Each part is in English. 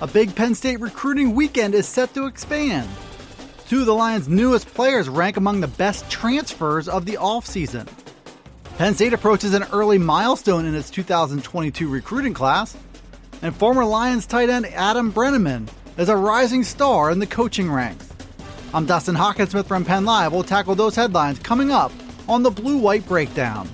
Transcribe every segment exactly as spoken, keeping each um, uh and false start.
a big Penn State recruiting weekend is set to expand. Two of the Lions' newest players rank among the best transfers of the offseason. Penn State approaches an early milestone in its two thousand twenty-two recruiting class, and former Lions tight end Adam Brenneman is a rising star in the coaching ranks. I'm Dustin Hockinsmith from Penn Live. We'll tackle those headlines coming up on the Blue-White Breakdown.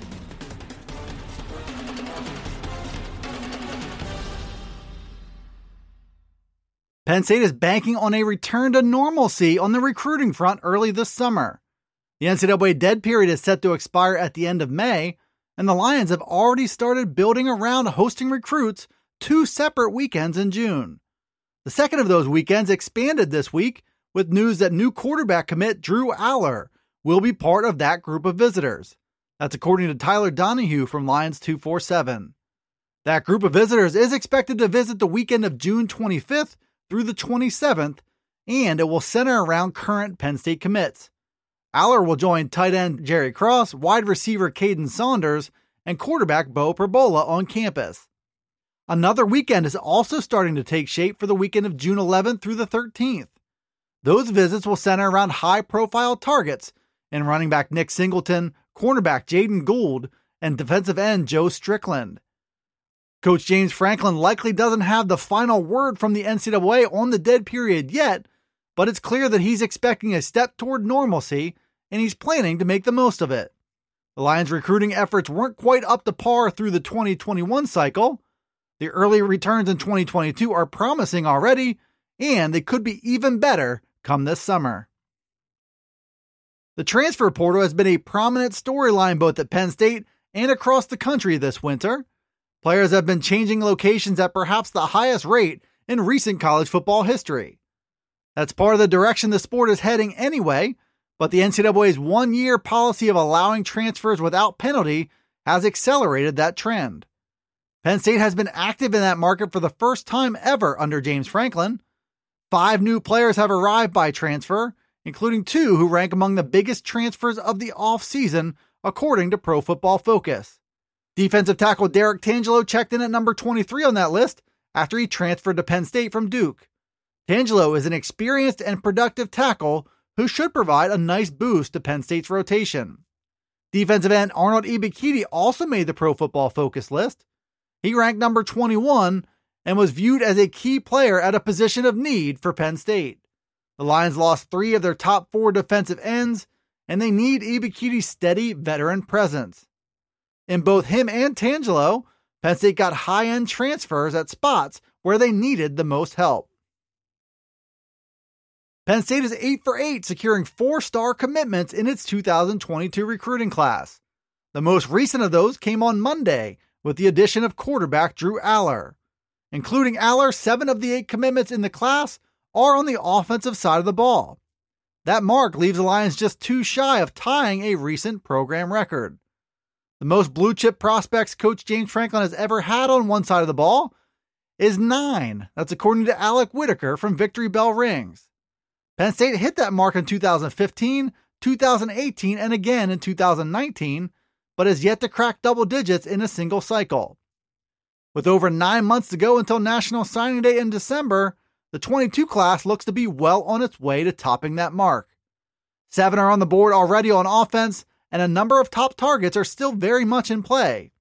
Penn State is banking on a return to normalcy on the recruiting front early this summer. The N C double A dead period is set to expire at the end of May, and the Lions have already started building around hosting recruits two separate weekends in June. The second of those weekends expanded this week with news that new quarterback commit Drew Allar will be part of that group of visitors. That's according to Tyler Donahue from Lions two forty-seven. That group of visitors is expected to visit the weekend of June twenty-fifth through the twenty-seventh, and it will center around current Penn State commits. Allar will join tight end Jerry Cross, wide receiver Caden Saunders, and quarterback Bo Perbola on campus. Another weekend is also starting to take shape for the weekend of June eleventh through the thirteenth. Those visits will center around high-profile targets and running back Nick Singleton, cornerback Jaden Gould, and defensive end Joe Strickland. Coach James Franklin likely doesn't have the final word from the N C double A on the dead period yet, but it's clear that he's expecting a step toward normalcy, and he's planning to make the most of it. The Lions' recruiting efforts weren't quite up to par through the twenty twenty-one cycle. The early returns in twenty twenty-two are promising already, and they could be even better come this summer. The transfer portal has been a prominent storyline both at Penn State and across the country this winter. Players have been changing locations at perhaps the highest rate in recent college football history. That's part of the direction the sport is heading anyway, but the N C double A's one-year policy of allowing transfers without penalty has accelerated that trend. Penn State has been active in that market for the first time ever under James Franklin. Five new players have arrived by transfer, including two who rank among the biggest transfers of the offseason, according to Pro Football Focus. Defensive tackle Derek Tangelo checked in at number twenty-three on that list after he transferred to Penn State from Duke. Tangelo is an experienced and productive tackle who should provide a nice boost to Penn State's rotation. Defensive end Arnold Ibikiti also made the Pro Football Focus list. He ranked number twenty-one and was viewed as a key player at a position of need for Penn State. The Lions lost three of their top four defensive ends, and they need Ibikiti's steady veteran presence. In both him and Tangelo, Penn State got high-end transfers at spots where they needed the most help. Penn State is eight for eight, securing four-star commitments in its two thousand twenty-two recruiting class. The most recent of those came on Monday with the addition of quarterback Drew Allar. Including Allar, seven of the eight commitments in the class are on the offensive side of the ball. That mark leaves the Lions just two shy of tying a recent program record. The most blue-chip prospects Coach James Franklin has ever had on one side of the ball is nine. That's according to Alec Whitaker from Victory Bell Rings. Penn State hit that mark in two thousand fifteen, two thousand eighteen, and again in two thousand nineteen, but has yet to crack double digits in a single cycle. With over nine months to go until National Signing Day in December, the twenty-two class looks to be well on its way to topping that mark. Seven are on the board already on offense, and a number of top targets are still very much in play.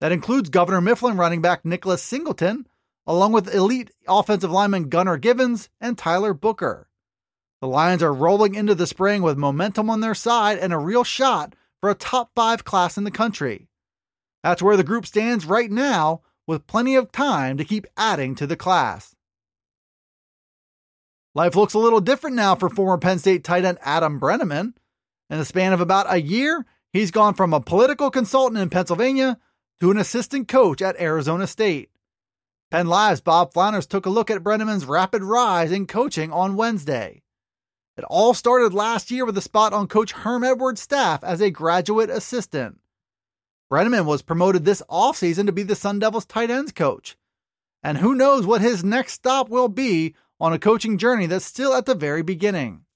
That includes Governor Mifflin running back Nick Singleton, along with elite offensive lineman Gunnar Givens and Tyler Booker. The Lions are rolling into the spring with momentum on their side and a real shot for a top five class in the country. That's where the group stands right now, with plenty of time to keep adding to the class. Life looks a little different now for former Penn State tight end Adam Brenneman. In the span of about a year, he's gone from a political consultant in Pennsylvania to an assistant coach at Arizona State. Penn Live's Bob Flanners took a look at Brenneman's rapid rise in coaching on Wednesday. It all started last year with a spot on Coach Herm Edwards' staff as a graduate assistant. Brenneman was promoted this offseason to be the Sun Devils tight ends coach. And who knows what his next stop will be on a coaching journey that's still at the very beginning.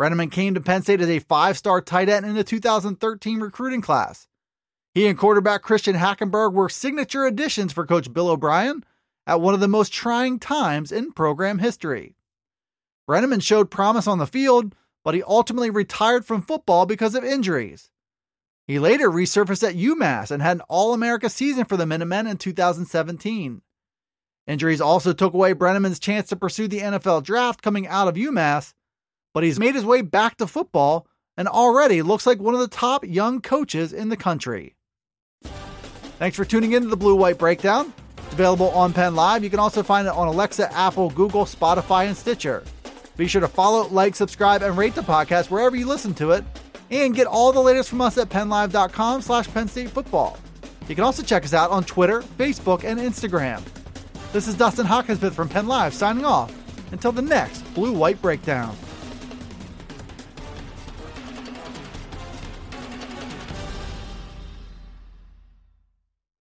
Brenneman came to Penn State as a five-star tight end in the two thousand thirteen recruiting class. He and quarterback Christian Hackenberg were signature additions for Coach Bill O'Brien at one of the most trying times in program history. Brenneman showed promise on the field, but he ultimately retired from football because of injuries. He later resurfaced at UMass and had an All-America season for the Minutemen in two thousand seventeen. Injuries also took away Brenneman's chance to pursue the N F L draft coming out of UMass, but he's made his way back to football and already looks like one of the top young coaches in the country. Thanks for tuning in to the Blue-White Breakdown. It's available on Penn Live. You can also find it on Alexa, Apple, Google, Spotify, and Stitcher. Be sure to follow, like, subscribe, and rate the podcast wherever you listen to it. And get all the latest from us at PennLive.com slash Penn State football. You can also check us out on Twitter, Facebook, and Instagram. This is Dustin Hockinsmith from Penn Live signing off. Until the next Blue-White Breakdown.